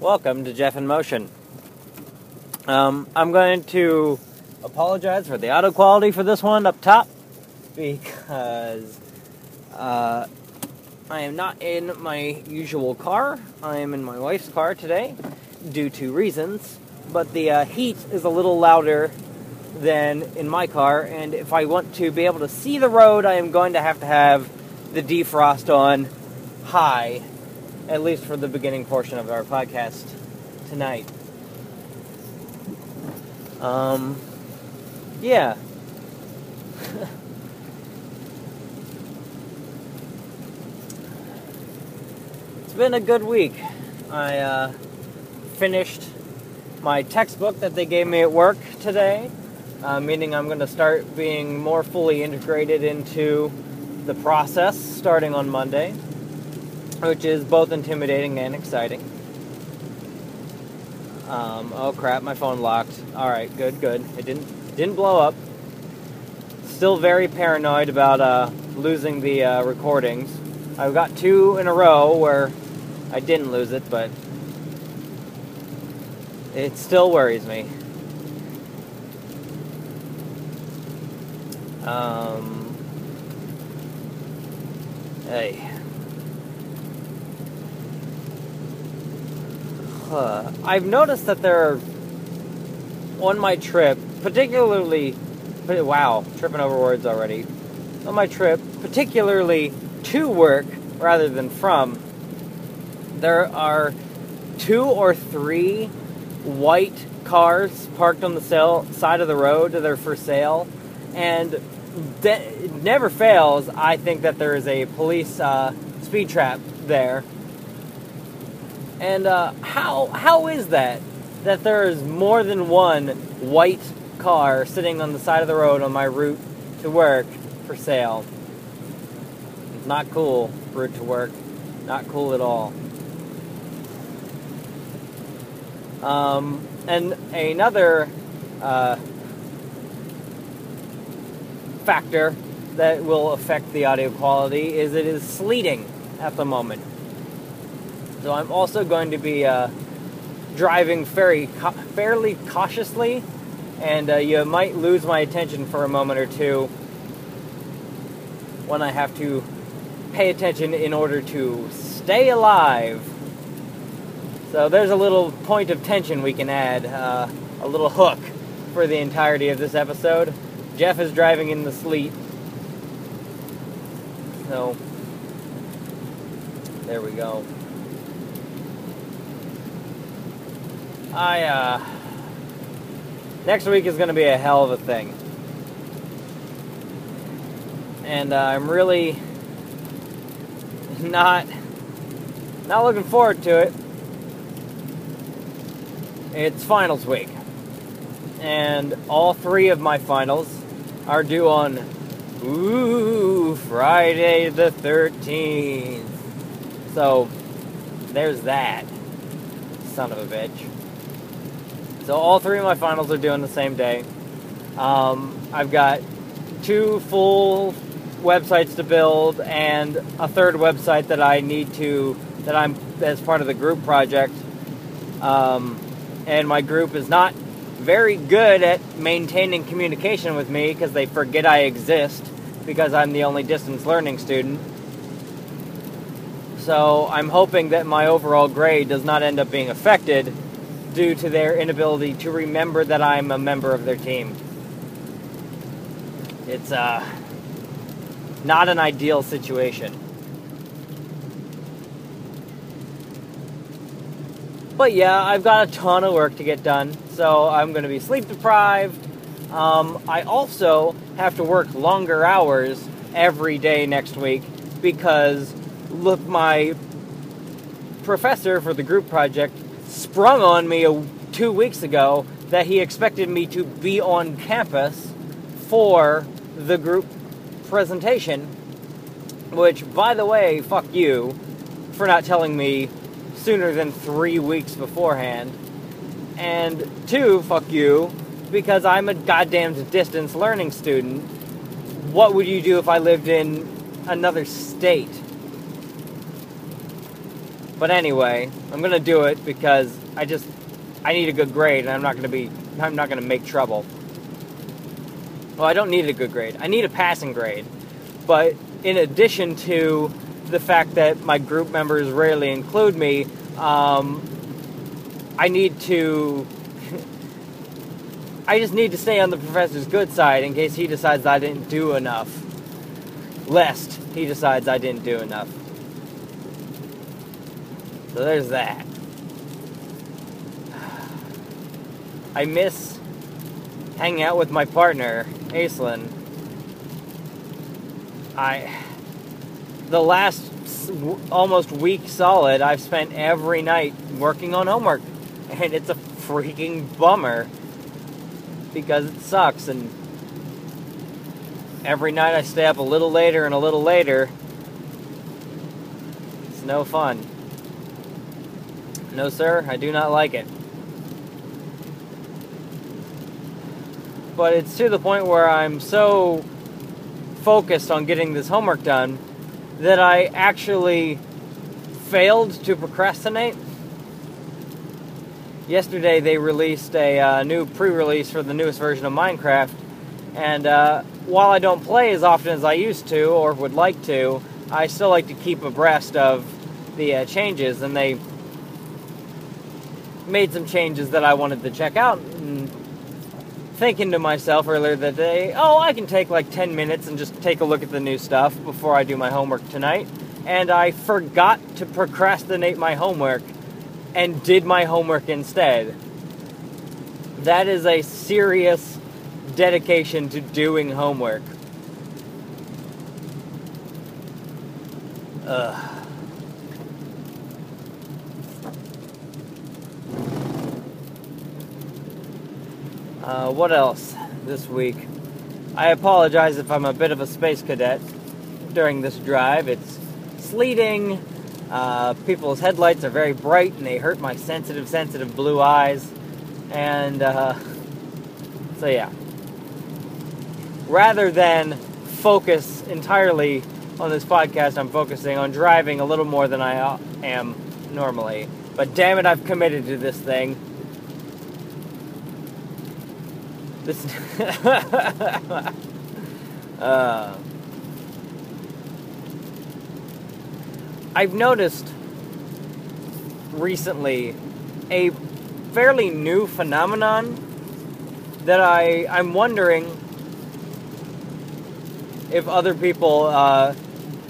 Welcome to Jeff in Motion. I'm going to apologize for the audio quality for this one up top, because I am not in my usual car. I am in my wife's car today, due to reasons, but the heat is a little louder than in my car, and if I want to be able to see the road, I am going to have the defrost on high, at least for the beginning portion of our podcast tonight. Yeah. It's been a good week. I finished my textbook that they gave me at work today, meaning I'm going to start being more fully integrated into the process starting on Monday, which is both intimidating and exciting. Oh crap, my phone locked. Alright, good. It didn't blow up. Still very paranoid about losing the recordings. I've got two in a row where I didn't lose it, but it still worries me. Hey. I've noticed that there are, on my trip, particularly to work rather than from, there are two or three white cars parked on the side of the road that are for sale, and it never fails, I think, that there is a police speed trap there. And how is that there is more than one white car sitting on the side of the road on my route to work for sale? Not cool. Route to work. Not cool at all. And another factor that will affect the audio quality is it is sleeting at the moment. So I'm also going to be driving fairly cautiously, and you might lose my attention for a moment or two when I have to pay attention in order to stay alive. So there's a little point of tension we can add, a little hook for the entirety of this episode. Jeff is driving in the sleet. So, there we go. Next week is going to be a hell of a thing. And I'm really not looking forward to it. It's finals week. And all three of my finals are due on Friday the 13th. So, there's that. Son of a bitch. So all three of my finals are due on the same day. I've got two full websites to build and a third website that I need to, that I'm as part of the group project. And my group is not very good at maintaining communication with me because they forget I exist because I'm the only distance learning student. So I'm hoping that my overall grade does not end up being affected due to their inability to remember that I'm a member of their team. It's not an ideal situation. But yeah, I've got a ton of work to get done, so I'm going to be sleep deprived. I also have to work longer hours every day next week because, look, my professor for the group project sprung on me 2 weeks ago that he expected me to be on campus for the group presentation, which, by the way, fuck you for not telling me sooner than 3 weeks beforehand, and two, fuck you, because I'm a goddamn distance learning student. What would you do if I lived in another state? But anyway, I'm gonna do it because I need a good grade, and I'm not gonna make trouble. Well, I don't need a good grade. I need a passing grade. But in addition to the fact that my group members rarely include me, I just need to stay on the professor's good side in case he decides I didn't do enough. Lest he decides I didn't do enough. So there's that. I miss hanging out with my partner, Aislin. The last almost week solid, I've spent every night working on homework. And it's a freaking bummer. Because it sucks, and every night I stay up a little later and a little later. It's no fun. No, sir, I do not like it. But it's to the point where I'm so focused on getting this homework done that I actually failed to procrastinate. Yesterday they released a new pre-release for the newest version of Minecraft, and while I don't play as often as I used to or would like to, I still like to keep abreast of the changes, and they made some changes that I wanted to check out, and thinking to myself earlier that day, oh, I can take like 10 minutes and just take a look at the new stuff before I do my homework tonight, and I forgot to procrastinate my homework and did my homework instead. That is a serious dedication to doing homework. Ugh. What else this week? I apologize if I'm a bit of a space cadet during this drive. It's sleeting. People's headlights are very bright, and they hurt my sensitive blue eyes. And, so yeah. Rather than focus entirely on this podcast, I'm focusing on driving a little more than I am normally. But damn it, I've committed to this thing. This... I've noticed recently a fairly new phenomenon that I'm wondering if other people,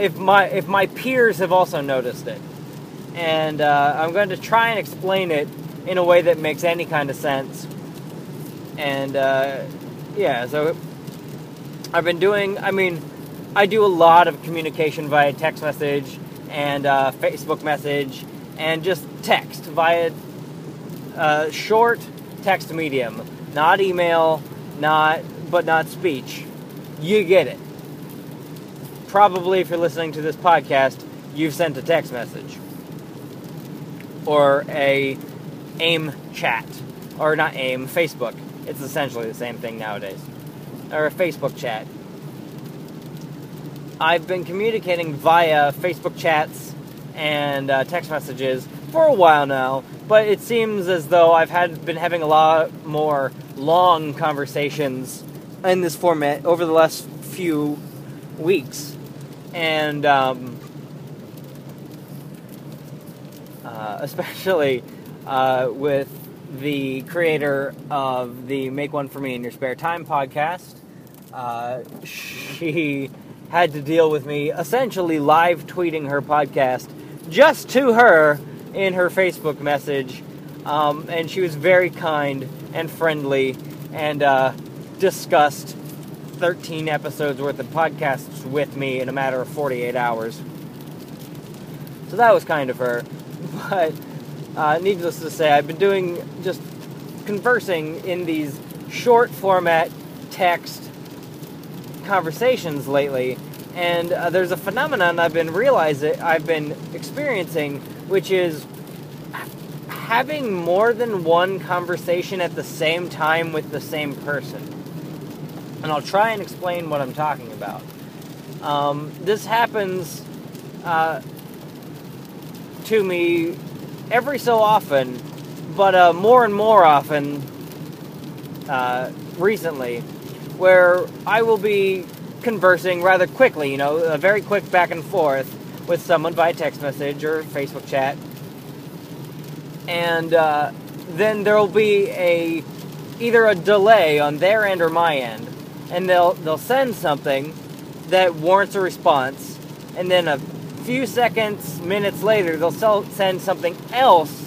if my peers have also noticed it. And I'm going to try and explain it in a way that makes any kind of sense. And so I've been doing, I do a lot of communication via text message, and Facebook message, and just text via short text medium. Not email, but not speech. You get it. Probably if you're listening to this podcast, you've sent a text message. Or a AIM chat. Or not AIM, Facebook. It's essentially the same thing nowadays. Or a Facebook chat. I've been communicating via Facebook chats and text messages for a while now, but it seems as though I've been having a lot more long conversations in this format over the last few weeks. And especially with the creator of the Make One For Me In Your Spare Time podcast, she had to deal with me essentially live tweeting her podcast just to her in her Facebook message. And she was very kind and friendly and discussed 13 episodes worth of podcasts with me in a matter of 48 hours. So that was kind of her. But needless to say, I've been conversing in these short format text conversations lately, and there's a phenomenon I've been experiencing, which is having more than one conversation at the same time with the same person. And I'll try and explain what I'm talking about. This happens to me every so often, but more and more often recently, where I will be conversing rather quickly, you know, a very quick back and forth with someone by text message or Facebook chat. And then there will be either a delay on their end or my end, and they'll send something that warrants a response, and then a few seconds, minutes later, they'll send something else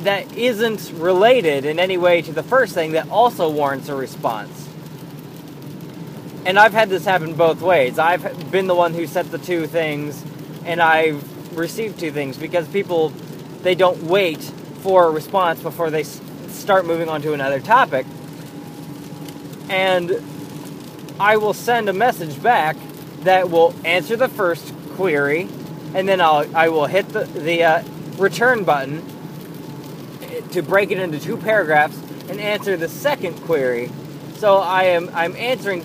that isn't related in any way to the first thing that also warrants a response. And I've had this happen both ways. I've been the one who sent the two things, and I've received two things, because people, they don't wait for a response before they start moving on to another topic. And I will send a message back that will answer the first query, and then I will hit the return button to break it into two paragraphs and answer the second query. So I'm answering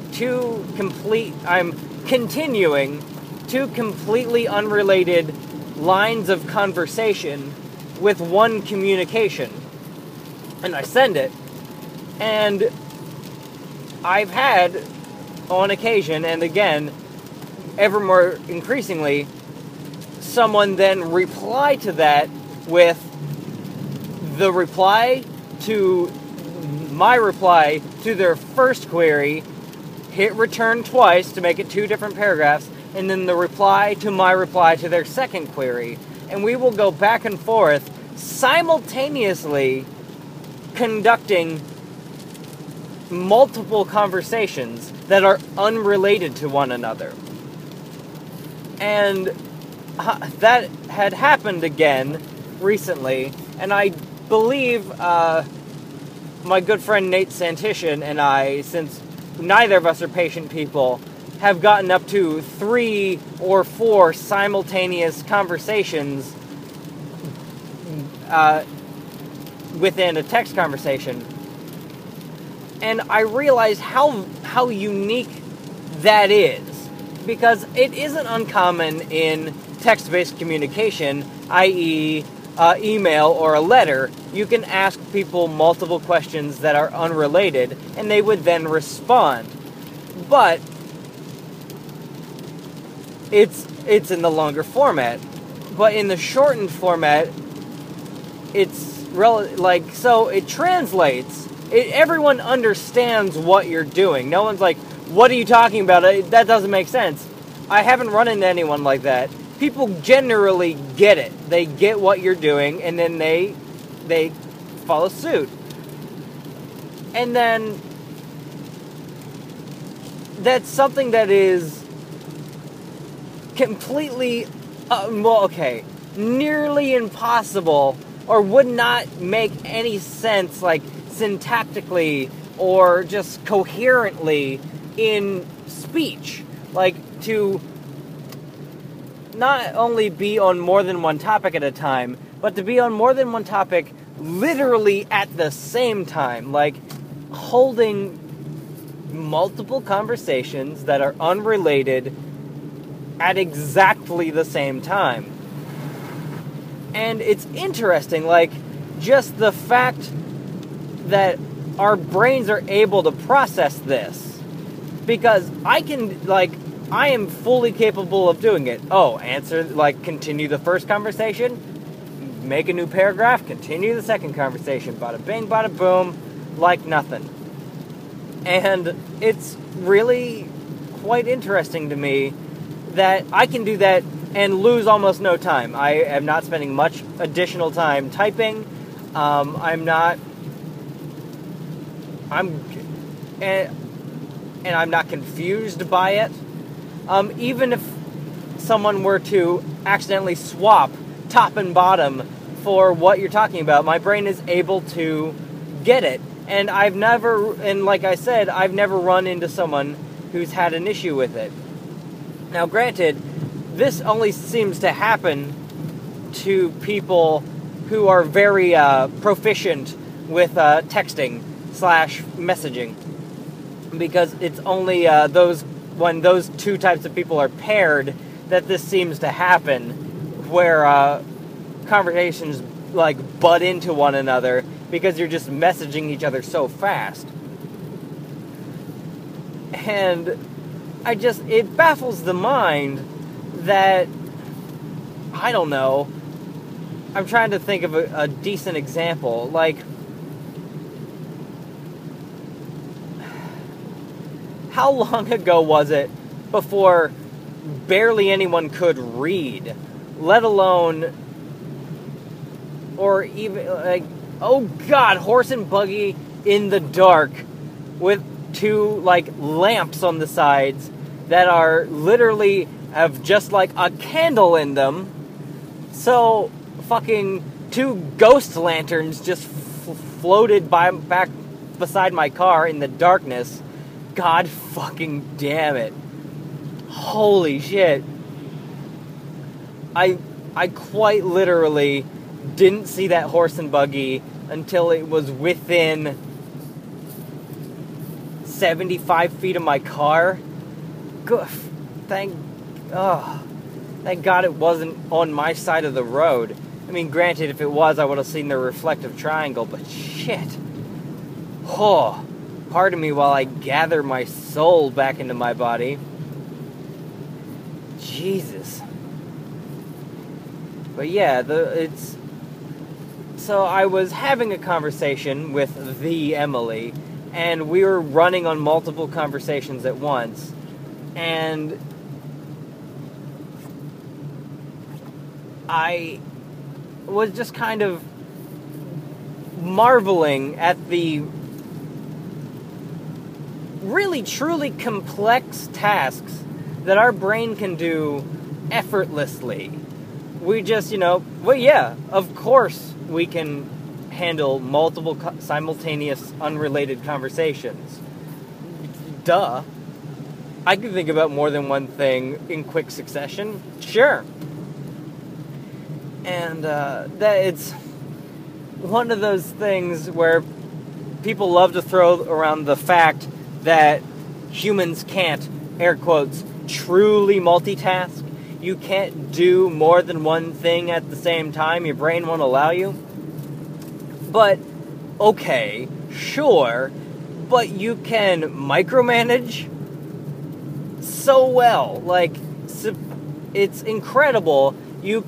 I'm continuing two completely unrelated lines of conversation with one communication, and I send it. And I've had, on occasion, and again, ever more increasingly, someone then reply to that with the reply to my reply to their first query, hit return twice to make it two different paragraphs, and then the reply to my reply to their second query. And we will go back and forth simultaneously conducting multiple conversations that are unrelated to one another. And that had happened again recently, and I believe my good friend Nate Santician and I, since neither of us are patient people, have gotten up to 3 or 4 simultaneous conversations within a text conversation. And I realized how unique that is, because it isn't uncommon in text-based communication, i.e. Email or a letter. You can ask people multiple questions that are unrelated, and they would then respond. But it's in the longer format. But in the shortened format, it's so it translates. Everyone understands what you're doing. No one's like, what are you talking about? That doesn't make sense. I haven't run into anyone like that. People generally get it. They get what you're doing, and then they follow suit. And then that's something that is completely, nearly impossible, or would not make any sense, like, syntactically or just coherently in speech. Like, to not only be on more than one topic at a time, but to be on more than one topic literally at the same time. Like, holding multiple conversations that are unrelated at exactly the same time. And it's interesting, like, just the fact that our brains are able to process this, because I am fully capable of doing it. Continue the first conversation, make a new paragraph, continue the second conversation, bada bing, bada boom, like nothing. And it's really quite interesting to me that I can do that and lose almost no time. I am not spending much additional time typing. And I'm not confused by it. Even if someone were to accidentally swap top and bottom for what you're talking about, my brain is able to get it. And I've never run into someone who's had an issue with it. Now, granted, this only seems to happen to people who are very proficient with texting / messaging, because it's only when those two types of people are paired that this seems to happen, where conversations like butt into one another because you're just messaging each other so fast. And it baffles the mind that, I don't know, I'm trying to think of a decent example. Like, how long ago was it before barely anyone could read, let alone, or even, like, oh god, horse and buggy in the dark with two, like, lamps on the sides that are literally have just, like, a candle in them, so fucking two ghost lanterns just floated back beside my car in the darkness. God fucking damn it. Holy shit. I quite literally didn't see that horse and buggy until it was within 75 feet of my car. Thank God it wasn't on my side of the road. I mean, granted, if it was, I would have seen the reflective triangle, but shit. Oh, pardon me while I gather my soul back into my body. Jesus. But yeah, so I was having a conversation with the Emily, and we were running on multiple conversations at once, and I was just kind of marveling at the really, truly complex tasks that our brain can do effortlessly. We just, of course we can handle multiple simultaneous unrelated conversations. Duh. I can think about more than one thing in quick succession. Sure. And that it's one of those things where people love to throw around the fact that humans can't, air quotes, truly multitask. You can't do more than one thing at the same time. Your brain won't allow you. But, okay, sure, but you can micromanage so well. Like, it's incredible. You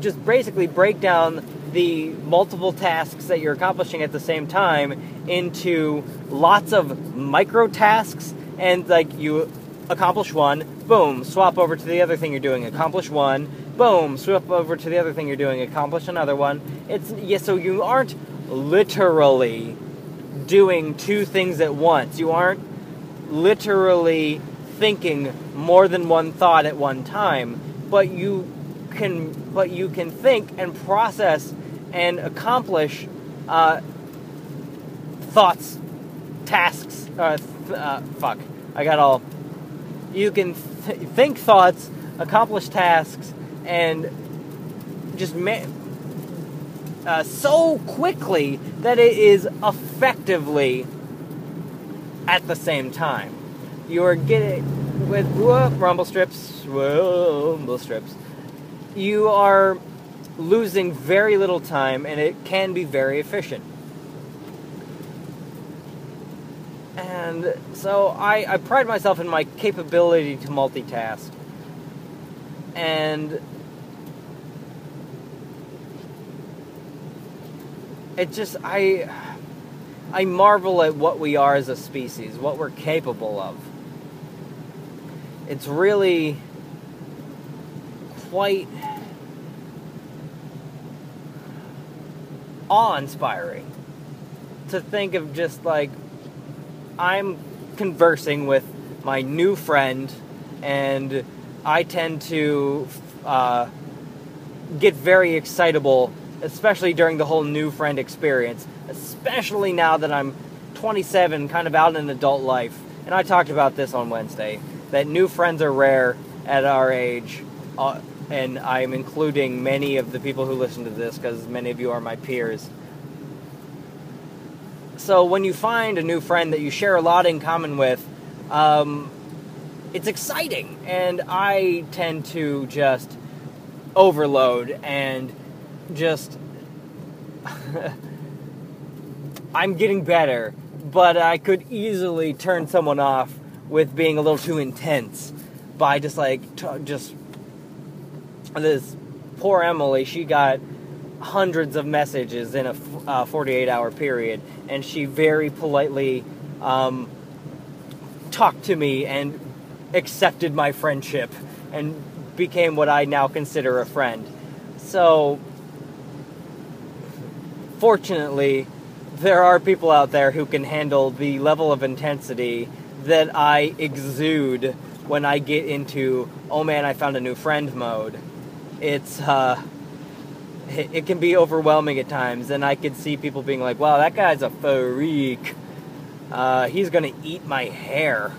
just basically break down the multiple tasks that you're accomplishing at the same time into lots of micro tasks, and, like, you accomplish one, boom, swap over to the other thing you're doing, accomplish one, boom, swap over to the other thing you're doing, accomplish another one. So you aren't literally doing two things at once. You aren't literally thinking more than one thought at one time, but you can think and process and accomplish thoughts, tasks, you can think thoughts, accomplish tasks, and just so quickly that it is effectively at the same time. You're getting with rumble strips. You are losing very little time, and it can be very efficient. And so I pride myself in my capability to multitask. And it just, I marvel at what we are as a species, what we're capable of. It's really quite awe-inspiring to think of, just like, I'm conversing with my new friend, and I tend to get very excitable, especially during the whole new friend experience, especially now that I'm 27, kind of out in adult life. And I talked about this on Wednesday, that new friends are rare at our age. And I'm including many of the people who listen to this, because many of you are my peers. So when you find a new friend that you share a lot in common with, it's exciting. And I tend to just overload and just I'm getting better, but I could easily turn someone off with being a little too intense by just like just this poor Emily. She got hundreds of messages in a 48-hour period, and she very politely talked to me and accepted my friendship and became what I now consider a friend. So, fortunately, there are people out there who can handle the level of intensity that I exude when I get into, oh man, I found a new friend mode. It's, it can be overwhelming at times, and I could see people being like, wow, that guy's a freak. He's gonna eat my hair.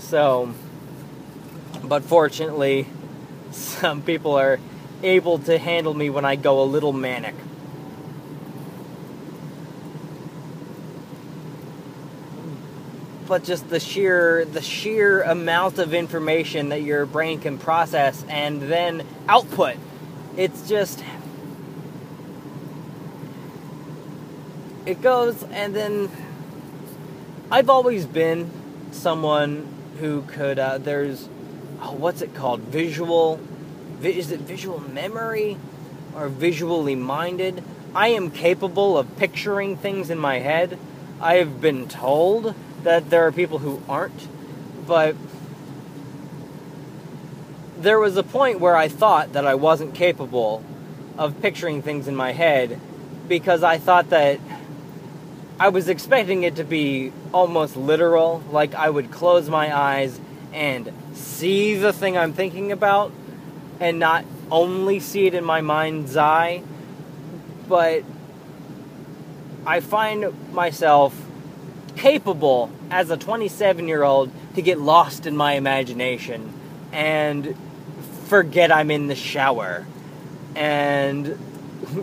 So, but fortunately, some people are able to handle me when I go a little manic. But just the sheer amount of information that your brain can process and then output, it's just, it goes, and then I've always been someone who could, there's, oh, what's it called? Visual, is it visual memory or visually minded? I am capable of picturing things in my head. I have been told that there are people who aren't, but there was a point where I thought that I wasn't capable of picturing things in my head because I thought that I was expecting it to be almost literal, like I would close my eyes and see the thing I'm thinking about and not only see it in my mind's eye, but I find myself capable as a 27-year-old to get lost in my imagination and forget I'm in the shower and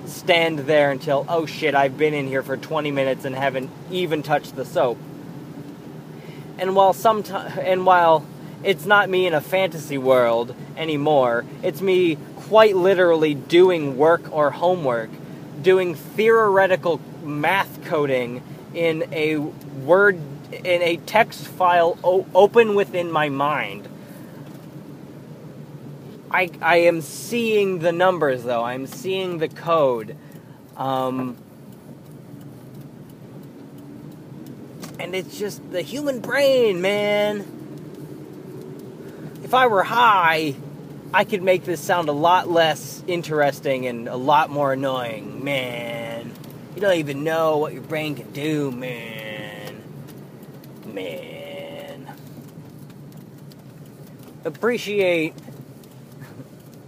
stand there until, oh shit, I've been in here for 20 minutes and haven't even touched the soap. And while it's not me in a fantasy world anymore, it's me quite literally doing work or homework, doing theoretical math coding in a Word, in a text file open within my mind. I am seeing the numbers, though. I'm seeing the code. And it's just the human brain, man. If I were high, I could make this sound a lot less interesting and a lot more annoying, man. You don't even know what your brain can do, man.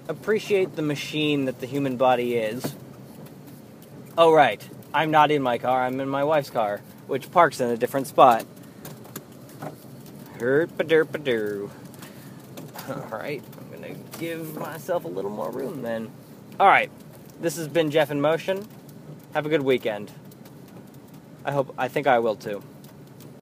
Appreciate the machine that the human body is. Oh, right. I'm not in my car. I'm in my wife's car, which parks in a different spot. Herp-a-derp-a-doo. Alright. I'm going to give myself a little more room then. Alright. This has been Jeff in Motion. Have a good weekend. I think I will too.